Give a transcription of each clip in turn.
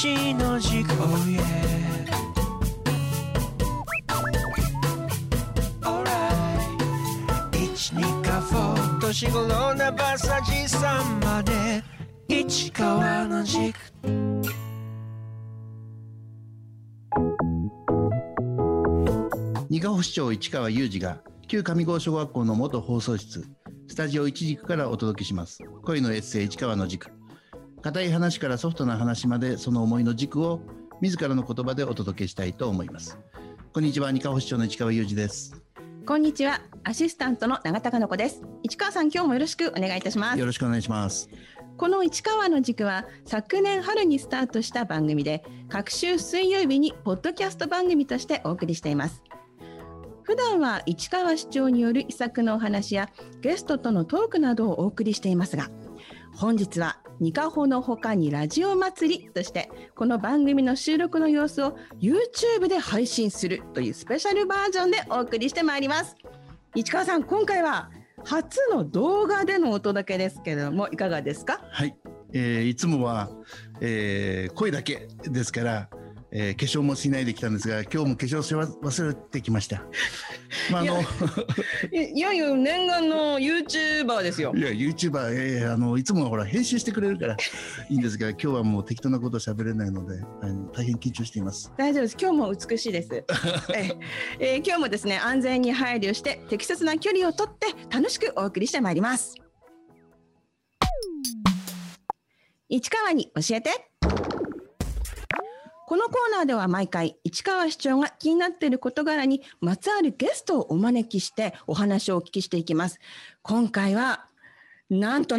ちの時間、oh yeah、alright、1、2か4、年頃な馬さじ3まで、市川の軸。仁ヶ穂市長市川雄二が旧上郷小学校の元放送室スタジオ一軸からお届けします。恋のエッセイ市川の軸、硬い話からソフトな話まで、その思いの軸を自らの言葉でお届けしたいと思います。こんにちは、仁ヶ穂市長の市川雄二です。こんにちは、アシスタントの永田佳奈子です。市川さん、今日もよろしくお願いいたします。よろしくお願いします。この市川の軸は昨年春にスタートした番組で、各週水曜日にポッドキャスト番組としてお送りしています。普段は市川市長による遺作のお話やゲストとのトークなどをお送りしていますが、本日は仁ヶ穂の他にラジオ祭りとしてこの番組の収録の様子を YouTube で配信するというスペシャルバージョンでお送りしてまいります。市川さん、今回は初の動画でのお届けですけれども、いかがですか？はい、いつもは、声だけですから、化粧もしないで来たんですが、今日も化粧し忘れてきました。まあ、いや念願の YouTuber ですよ。いや YouTuber、いつもはほら編集してくれるからいいんですが、今日はもう適当なこと喋れないので、大変緊張しています。大丈夫です、今日も美しいです今日もですね、安全に配慮して適切な距離をとって楽しくお送りしてまいります。市川に教えて。このコーナーでは毎回市川市長が気になっている事柄にまつわるゲストをお招きしてお話をお聞きしていきます。今回はなんと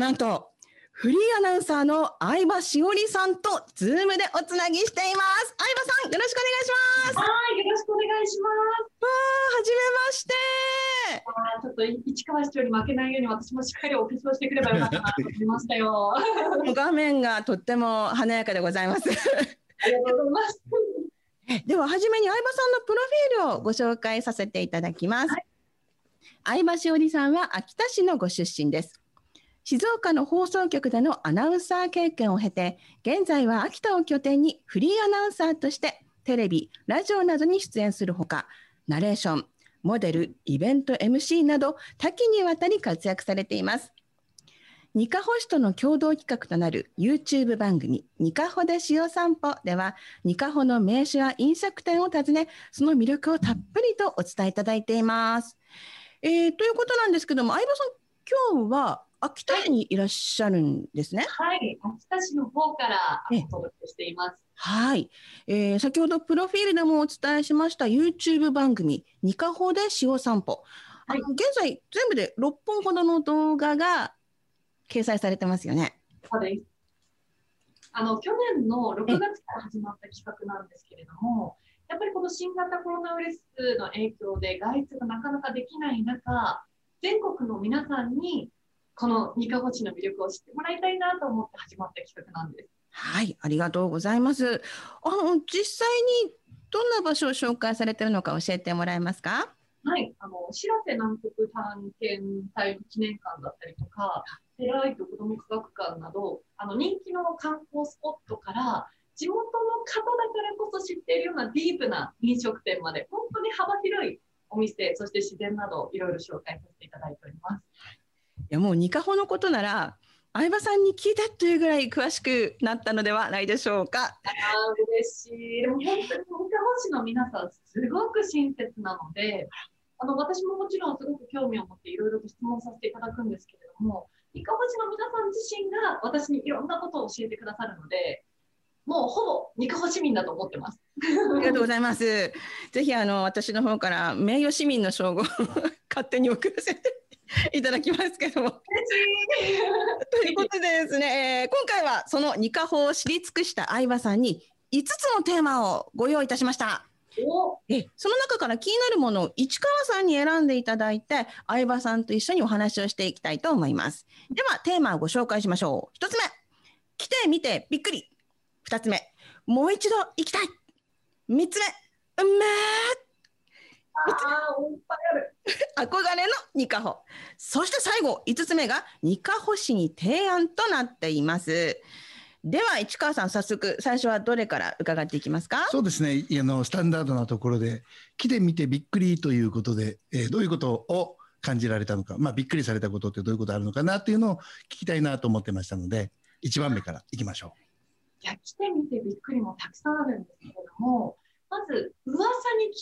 フリーアナウンサーの相葉しおりさんとズームでおつなぎしています。相葉さん、よろしくお願いします。はい、よろしくお願いします。わー、はじめまして。ちょっと市川市長に負けないように私もしっかりお化粧してくればよかったなと思いましたよ画面がとっても華やかでございますありがとうございますでは初めに相葉さんのプロフィールをご紹介させていただきます、はい、相葉しおりさんは秋田市のご出身です。静岡の放送局でのアナウンサー経験を経て、現在は秋田を拠点にフリーアナウンサーとしてテレビ、ラジオなどに出演するほか、ナレーション、モデル、イベント MC など多岐にわたり活躍されています。仁ヶ穂市との共同企画となる YouTube 番組仁ヶ穂で潮散歩では、仁ヶ穂の名所や飲食店を訪ね、その魅力をたっぷりとお伝えいただいています、ということなんですけども、相葉さん、今日は秋田市にいらっしゃるんですね。はい、秋田市の方からお届けしています。はい、先ほどプロフィールでもお伝えしました YouTube 番組仁ヶ穂で潮散歩、はい、現在全部で6本ほどの動画が掲載されてますよね。そうです。去年の6月から始まった企画なんですけれども、やっぱりこの新型コロナウイルスの影響で外出がなかなかできない中、全国の皆さんにこの仁ヶ穂市の魅力を知ってもらいたいなと思って始まった企画なんです。はい、ありがとうございます。実際にどんな場所を紹介されているのか教えてもらえますか？はい、しらせ南極探検隊の記念館だったりとか、ペライト子ども科学館など、人気の観光スポットから、地元の方だからこそ知っているようなディープな飲食店まで、本当に幅広いお店、そして自然など、いろいろ紹介させていただいております。いや、もう仁ヶ穂のことなら、相葉さんに聞いてというぐらい詳しくなったのではないでしょうか。嬉しい。でも本当に仁ヶ穂市の皆さん、すごく親切なので、私ももちろんすごく興味を持っていろいろと質問させていただくんですけれども、仁ヶ穂市の皆さん自身が私にいろんなことを教えてくださるので、もうほぼ仁ヶ穂市民だと思ってますありがとうございます。ぜひ私の方から名誉市民の称号を勝手に送らせていただきますけどもということでですね、今回はその仁ヶ穂を知り尽くした相葉さんに5つのテーマをご用意いたしました。その中から気になるものを市川さんに選んでいただいて、相葉さんと一緒にお話をしていきたいと思います。ではテーマをご紹介しましょう。1つ目、来てみてびっくり。2つ目、もう一度行きたい。3つ目、うめー。憧れの仁ヶ穂。そして最後5つ目が仁ヶ穂市に提案となっています。では市川さん、早速最初はどれから伺っていきますか？そうですね、スタンダードなところで来てみてびっくりということで、どういうことを感じられたのか、びっくりされたことってどういうことあるのかなっていうのを聞きたいなと思ってましたので、1番目からいきましょう。いや、来てみてびっくりもたくさんあるんですけれども、まず噂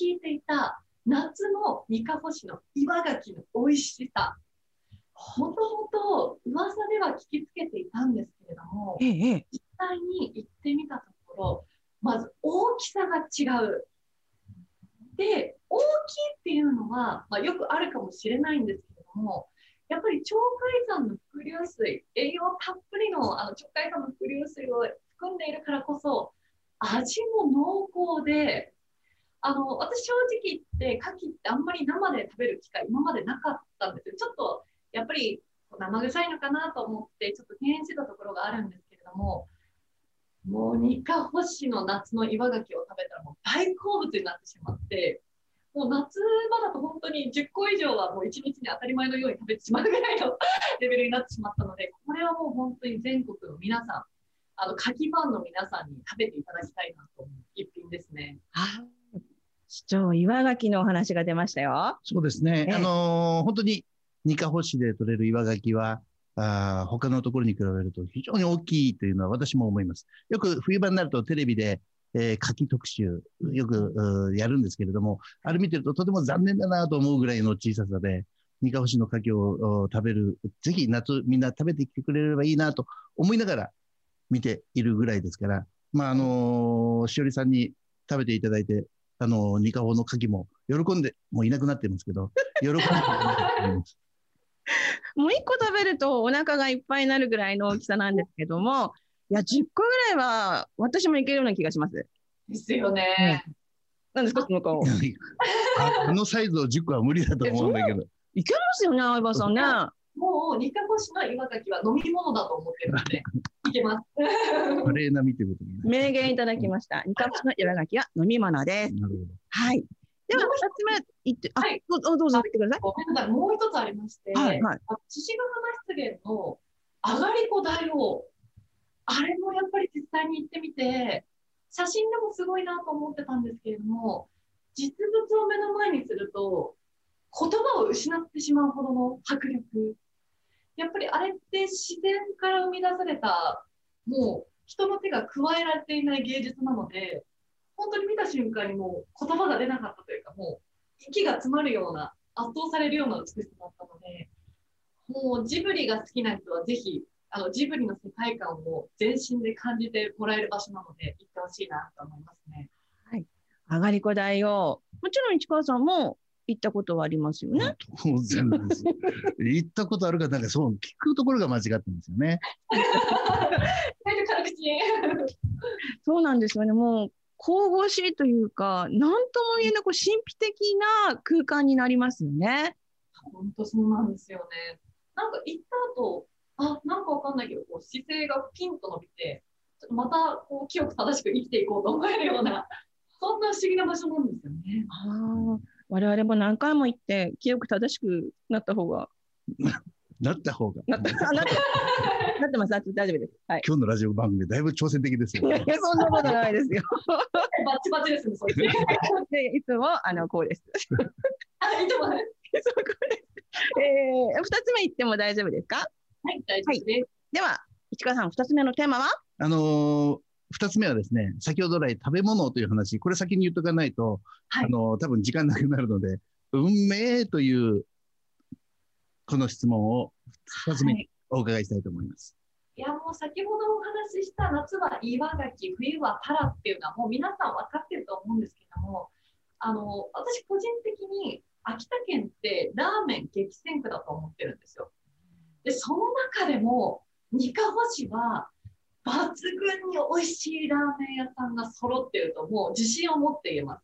に聞いていた夏の三ヶ穂市の岩牡蠣の美味しさ、もともと噂では聞きつけていたんですけれども、実際に行ってみたところ、まず大きさが違う。で、大きいっていうのは、よくあるかもしれないんですけれども、やっぱり鳥海山の伏流水、栄養たっぷりの鳥海山の伏流水を含んでいるからこそ、味も濃厚で、私正直言って、牡蠣ってあんまり生で食べる機会今までなかったんですよ。ちょっとやっぱり生臭いのかなと思って、ちょっと敬遠してたところがあるんですけれども、もう三ヶ穂市の夏の岩牡蠣を食べたらもう大好物になってしまって、もう夏場だと本当に10個以上はもう1日に当たり前のように食べてしまうぐらいのレベルになってしまったので、これはもう本当に全国の皆さん、牡蠣ファンの皆さんに食べていただきたいなと思う一品ですね。市長、岩牡蠣のお話が出ましたよ。そうですね。本当に三ヶ穂市で取れる岩牡蠣は、他のところに比べると非常に大きいというのは私も思います。よく冬場になるとテレビで、牡蠣特集、よくやるんですけれども、あれ見てるととても残念だなと思うぐらいの小ささで、三ヶ穂市の牡蠣を食べる、ぜひ夏みんな食べてきてくれればいいなと思いながら見ているぐらいですから、しおりさんに食べていただいて、三ヶ穂の牡蠣も喜んで、もういなくなってますけど、喜んでいます。もう1個食べるとお腹がいっぱいになるぐらいの大きさなんですけども、いや、10個ぐらいは私もいけるような気がします。ですよね。なんですか、その顔。あのサイズを10個は無理だと思うんだけど。いけますよね、相葉さんね。もう、三ヶ穂市の岩牡蠣は飲み物だと思ってるので、いけます。華麗な見てるとね。名言いただきました。三ヶ穂市の岩牡蠣は飲み物です。なるほど。はい。では、2つ目行って、どうぞ行ってください。ごめんなさい、もう一つありまして、獅子ヶ浜湿原のあがりこ大王。あれもやっぱり実際に行ってみて、写真でもすごいなと思ってたんですけれども、実物を目の前にすると、言葉を失ってしまうほどの迫力。やっぱりあれって自然から生み出された、もう人の手が加えられていない芸術なので、本当に見た瞬間にもう言葉が出なかったというか、もう息が詰まるような、圧倒されるような美しさだったので、もうジブリが好きな人はぜひ、ジブリの世界観を全身で感じてもらえる場所なので、行ってほしいなと思いますね。はい。あがりこ大王。もちろん市川さんも行ったことはありますよね。当然です。行ったことあるか、なんかそう、聞くところが間違ってるんですよね。そうなんですよね。もう、神々しいというか、なんとも言えない、神秘的な空間になりますよね。本当そうなんですよね。なんか行った後、なんかわかんないけど、姿勢がピンと伸びて、ちょっとまた、清く正しく生きていこうと思えるような、そんな不思議な場所なんですよね。我々も何回も行って、清く正しくなった方が。なってます。大丈夫です。はい。今日のラジオ番組だいぶ挑戦的ですよ。いや、そんなことないですよ。バチバチですね。そうですね。で、いつもこうです。いつもね。そうこうです。2つ目言っても大丈夫ですか？はい、大丈夫です。では、市川さん、2つ目のテーマは？2つ目はですね、先ほど来食べ物という話、これ先に言っとかないと、多分時間なくなるので、運命というこの質問を2つ目にお伺いしたいと思います。いや、もう先ほどお話しした夏は岩牡蠣、冬はタラっていうのはもう皆さん分かってると思うんですけども、私個人的に秋田県ってラーメン激戦区だと思ってるんですよ。で、その中でも三ヶ穂市は抜群に美味しいラーメン屋さんが揃ってるともう自信を持って言えます。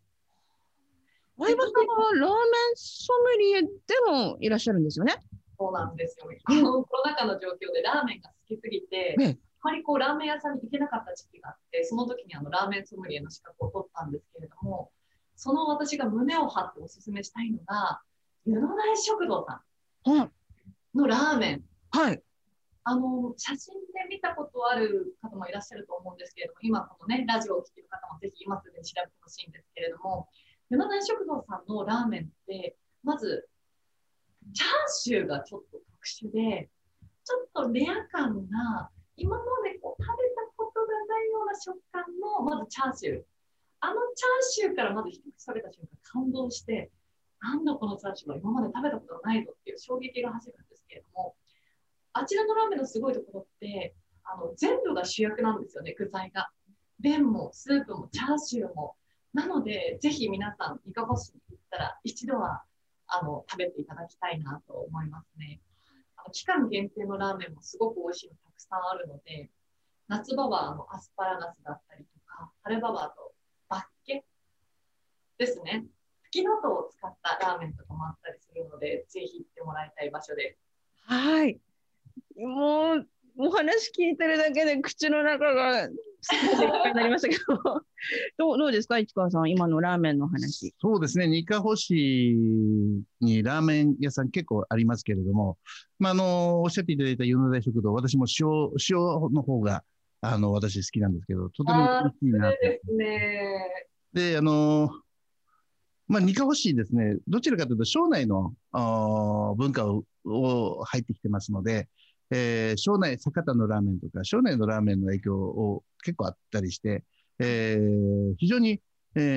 相葉さんはラーメンソムリエでもいらっしゃるんですよね。そうなんですよ。コロナ禍の状況でラーメンが好きすぎて、あまりラーメン屋さんに行けなかった時期があって、その時にラーメンソムリエの資格を取ったんですけれども、その私が胸を張っておすすめしたいのが、湯の内食堂さんのラーメン。はい。写真で見たことある方もいらっしゃると思うんですけれども、今このね、ラジオを聴いている方もぜひ今すぐに調べてほしいんですけれども、米内食堂さんのラーメンって、まず、チャーシューがちょっと特殊で、ちょっとレア感な、今までこう食べたことがないような食感の、まずチャーシュー。あのチャーシューからまず一口食べた瞬間、感動して、なんだこのチャーシューは今まで食べたことがないぞっていう衝撃が走るんですけれども、あちらのラーメンのすごいところって、全部が主役なんですよね、具材が。麺もスープもチャーシューも。なので、ぜひ皆さん、にかぼしに行ったら、一度は食べていただきたいなと思いますね。期間限定のラーメンもすごく美味しいのたくさんあるので、夏場はアスパラガスだったりとか、春場はバッケですね。フキノトウを使ったラーメンとかもあったりするので、ぜひ行ってもらいたい場所です。はい。もうお話聞いてるだけで口の中がになりましたけどどうですか市川さん、今のラーメンの話。そうですね、にかほ市にラーメン屋さん結構ありますけれども、おっしゃっていただいた米内食堂、私も塩の方が私好きなんですけど、とても美味しいなと。そうですね。でにかほ市ですね、どちらかというと庄内の文化を入ってきてますので、庄内酒田のラーメンとか庄内のラーメンの影響を結構あったりして、非常に、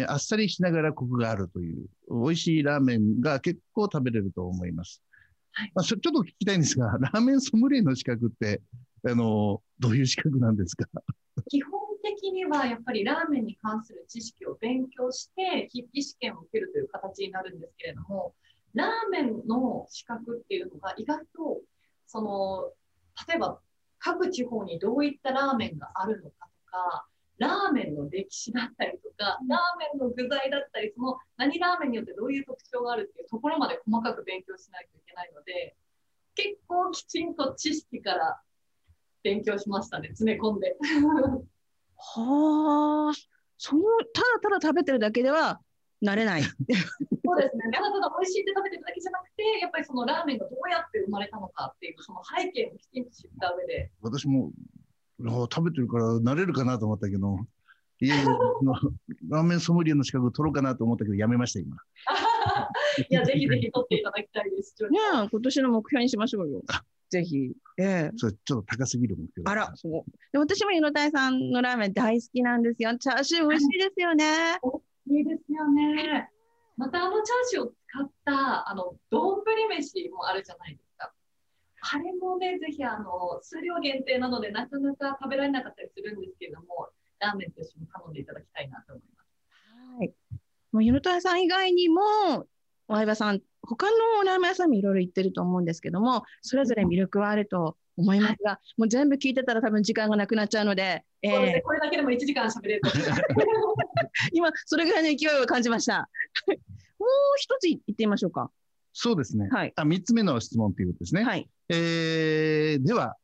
あっさりしながらコクがあるという美味しいラーメンが結構食べれると思います、はい。ちょっと聞きたいんですが、ラーメンソムリエの資格ってどういう資格なんですか？基本的にはやっぱりラーメンに関する知識を勉強して筆記試験を受けるという形になるんですけれども、ラーメンの資格っていうのが意外と例えば各地方にどういったラーメンがあるのかとか、ラーメンの歴史だったりとか、ラーメンの具材だったり、その何ラーメンによってどういう特徴があるっていうところまで細かく勉強しないといけないので、結構きちんと知識から勉強しましたね、詰め込んで。はあ、ただ食べてるだけではなれない。そうですね。ただ美味しいって食べてるだけじゃなくて、やっぱりそのラーメンがどうやって生まれたのかっていうその背景をきちんと知った上で。私も食べてるからなれるかなと思ったけど、いやラーメンソムリエの資格取ろうかなと思ったけどやめました今。いやぜひぜひ取っていただきたいです。ねえ、今年の目標にしましょうよ。ぜひ。それちょっと高すぎる目標。あら、すごい。で、私も米内さんのラーメン大好きなんですよ。チャーシュー美味しいですよね。いいですよね。またチャーシューを使った丼飯もあるじゃないですか。あれもね、ぜひ数量限定なのでなかなか食べられなかったりするんですけれども、ラーメンと一緒に頼んでいただきたいなと思います。はい。もう米内さん以外にも相葉さん、他のラーメン屋さんもいろいろ行ってると思うんですけども、それぞれ魅力はあると思いますが、はい、もう全部聞いてたら多分時間がなくなっちゃうので、これだけでも1時間喋れる。今それぐらいの勢いを感じました。もう一つ言ってみましょうか。そうですね。はい、3つ目の質問ということですね。はい。では、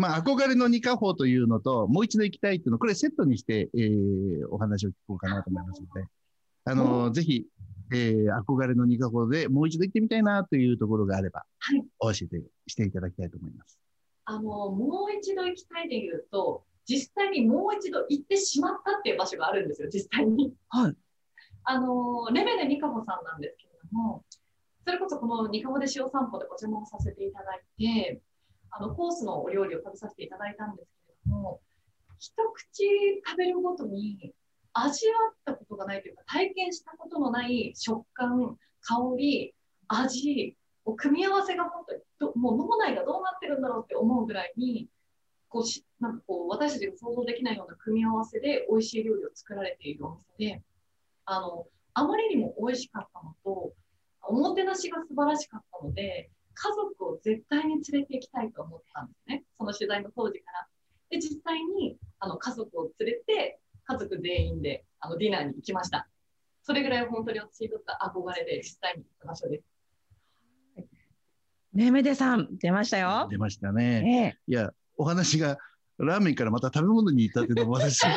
憧れのにかほというのともう一度行きたいというの、これセットにして、お話を聞こうかなと思いますので、ぜひ、憧れのにかほでもう一度行ってみたいなというところがあれば、はい、お教えてしていただきたいと思います。もう一度行きたいでいうと、実際にもう一度行ってしまったっていう場所があるんですよ、実際に。はい。レベルにかほさんなんですけれども、それこそこのにかほで塩散歩でお邪魔をさせていただいて、コースのお料理を食べさせていただいたんですけれども、一口食べるごとに味わったことがないというか、体験したことのない食感、香り、味、組み合わせが本当にもう脳内がどうなってるんだろうって思うぐらいに、私たちが想像できないような組み合わせで美味しい料理を作られているお店で、あまりにも美味しかったのと、おもてなしが素晴らしかったので、家族を絶対に連れて行きたいと思ったんですね、その取材の当時から。で、実際に家族を連れて、家族全員でディナーに行きました。それぐらい本当に私にとって憧れで、実際に行った場所です。めでさん、出ましたよ。出ましたね。いや、お話がラーメンからまた食べ物に行ったっていうのも私ちょ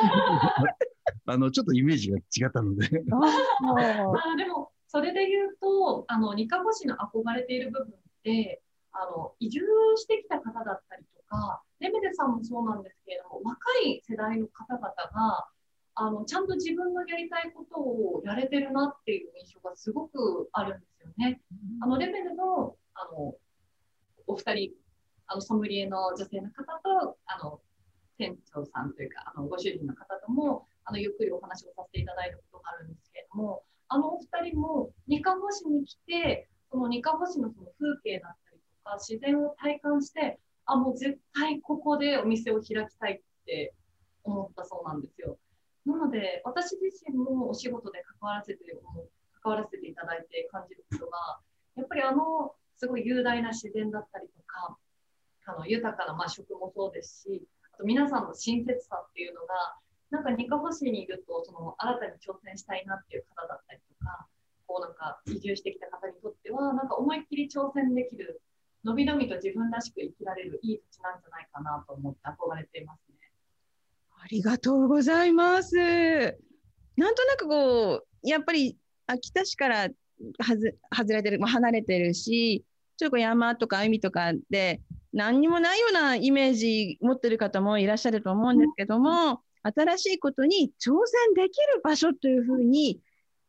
っとイメージが違ったのででもそれで言うとにかほ市の憧れている部分って移住してきた方だったりとか、レベルさんもそうなんですけれども、若い世代の方々がちゃんと自分のやりたいことをやれてるなっていう印象がすごくあるんですよね。レベルのお二人、ソムリエの女性の方と店長さんというかご主人の方ともゆっくりお話をさせていただいたことがあるんですけれども、お二人もにかほ市に来て、そのにかほ市のその風景だったりとか自然を体感して、もう絶対ここでお店を開きたいって思ったそうなんですよ。なので私自身もお仕事で関わらせていただいて感じることが、やっぱりすごい雄大な自然だったりとか、豊かな、食もそうですし、あと皆さんの親切さっていうのが、なんかにかほ市にいると、新たに挑戦したいなっていう方だったりとか、移住してきた方にとっては、なんか思いっきり挑戦できる、のびのびと自分らしく生きられるいい土地なんじゃないかなと思って憧れていますね。ありがとうございます。なんとなくやっぱり秋田市から離れてるし、ちょっと山とか海とかで何にもないようなイメージ持ってる方もいらっしゃると思うんですけども、新しいことに挑戦できる場所というふうに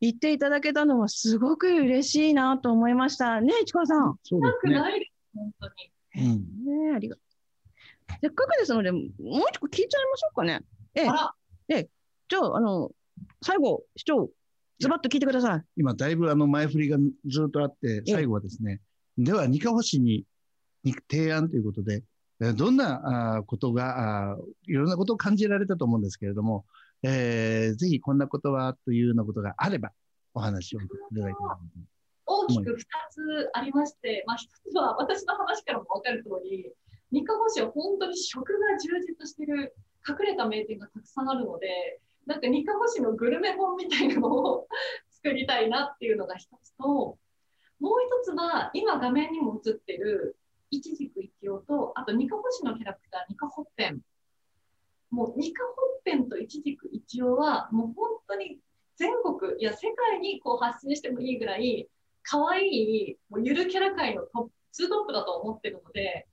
言っていただけたのはすごく嬉しいなと思いましたね、市川さん。そうですね。本当に。ありがとう。せっかくですので、もう一個聞いちゃいましょうかね。じゃあ、最後、市長、ズバッと聞いてください。今、だいぶ前振りがずっとあって、最後はですね、では、にかほ市に提案ということで、どんなことが、いろんなことを感じられたと思うんですけれども、ぜひこんなことはというようなことがあれば、お話をいただいてもらいます。大きく2つありまして、1つは私の話からも分かる通り、にかほ市は本当に食が充実している隠れた名店がたくさんあるので、なんかにかほ市のグルメ本みたいなのを作りたいなっていうのが一つと、もう一つは今画面にも映っているいちじくいきおと、あとにかほ市のキャラクターにかほっぺん、もうにかほっぺんといちじくいきおはもう本当に全国、いや世界に発信してもいいぐらい可愛い、もうゆるキャラ界のツートップだと思ってるので、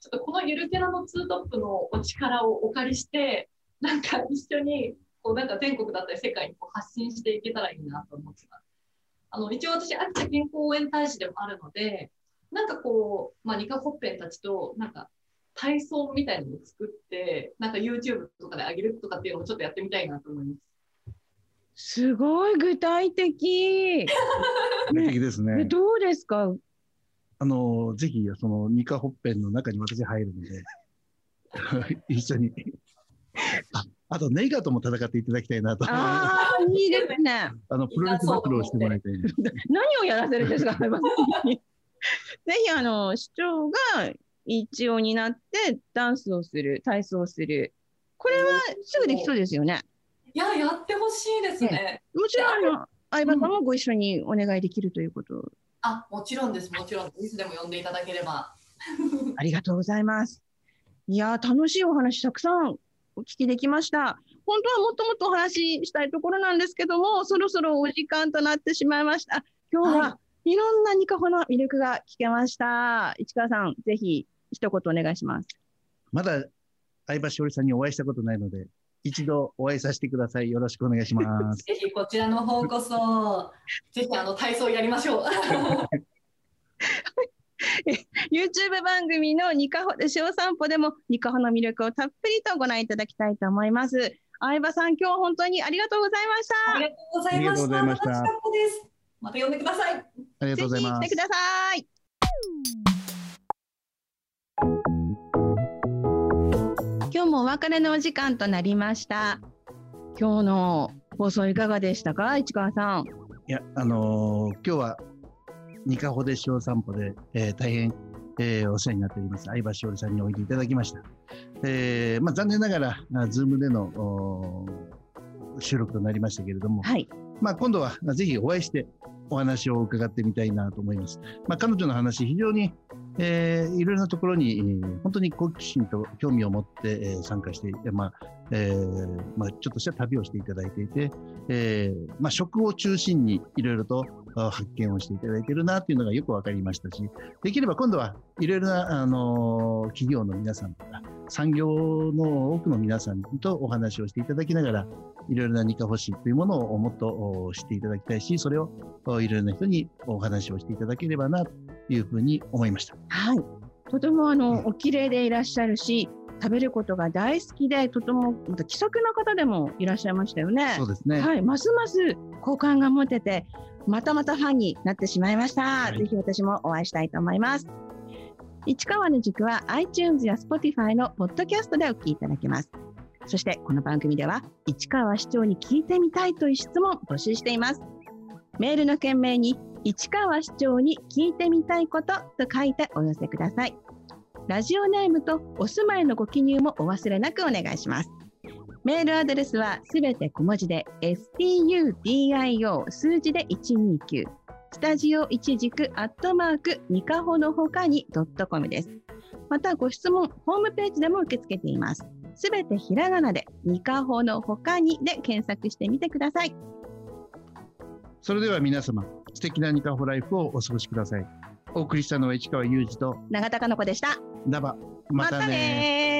ちょっとこのゆるキャラのツートップのお力をお借りして、なんか一緒になんか全国だったり世界に発信していけたらいいなと思ってます。一応私秋田健康応援大使でもあるので、なんかにかほっぺんたちとなんか体操みたいなのを作って、なんか YouTube とかで上げるとかっていうのをちょっとやってみたいなと思います。すごい具体的。具体的ですね。どうですか？ぜひそのにかほっぺんの中に私入るので一緒にあとネイガーとも戦っていただきたいなと。ああいいですね。プロレスバトルをしてもらいたい。何をやらせるんですか？ぜひ市長が一応になってダンスをする、体操をする、これはすぐできそうですよね。いや、やってほしいですね。もちろん相葉さんもご一緒にお願いできるということ。もちろんです、もちろん、いつでも呼んでいただければ。ありがとうございます。いや、楽しいお話、たくさんお聞きできました。本当はもっともっとお話ししたいところなんですけども、そろそろお時間となってしまいました。今日はいろんなにかほの魅力が聞けました。市川さん、ぜひ一言お願いします。まだ相葉詩織さんにお会いしたことないので、一度お会いさせてください。よろしくお願いします。ぜひこちらの方こそ、ぜひ体操やりましょう。YouTube 番組のにかほでしお散歩でもにかほの魅力をたっぷりとご覧いただきたいと思います。相葉さん、今日は本当にありがとうございました。ありがとうございました。楽しかったです。また呼んでください。ありがとうございます。ぜひ来てください。今日もお別れのお時間となりました。今日の放送いかがでしたか、市川さん。いや、今日はにかほでしお散歩で、大変、お世話になっております相葉詩織さんにおいでいただきました。残念ながらズームでの収録となりましたけれども、今度はぜひお会いしてお話を伺ってみたいなと思います。彼女の話、非常にいろいろなところに、本当に好奇心と興味を持って、参加して、ちょっとした旅をしていただいていて、食を中心にいろいろと発見をしていただいているなというのがよく分かりましたし、できれば今度はいろいろな、企業の皆さんとか産業の多くの皆さんとお話をしていただきながら、いろいろなニカホシというものをもっと知っていただきたいし、それをいろいろな人にお話をしていただければなというふうに思いました。はい、とてもお綺麗でいらっしゃるし、食べることが大好きで、とても気さくな方でもいらっしゃいましたよね。そうですね。はい、ますます好感が持てて、またまたファンになってしまいました。はい、ぜひ私もお会いしたいと思います。市川の塾は iTunes や Spotify のポッドキャストでお聞きいただけます。そしてこの番組では、市川市長に聞いてみたいという質問を募集しています。メールの件名に市川市長に聞いてみたいことと書いてお寄せください。ラジオネームとお住まいのご記入もお忘れなくお願いします。メールアドレスはすべて小文字で studio 数字で129スタジオ一軸@ニカホのほかに .com です。またご質問、ホームページでも受け付けています。すべてひらがなでニカホのほかにで検索してみてください。それでは皆様、素敵なニカホライフをお過ごしください。お送りしたのは市川雄二と永田佳奈子でした。またね。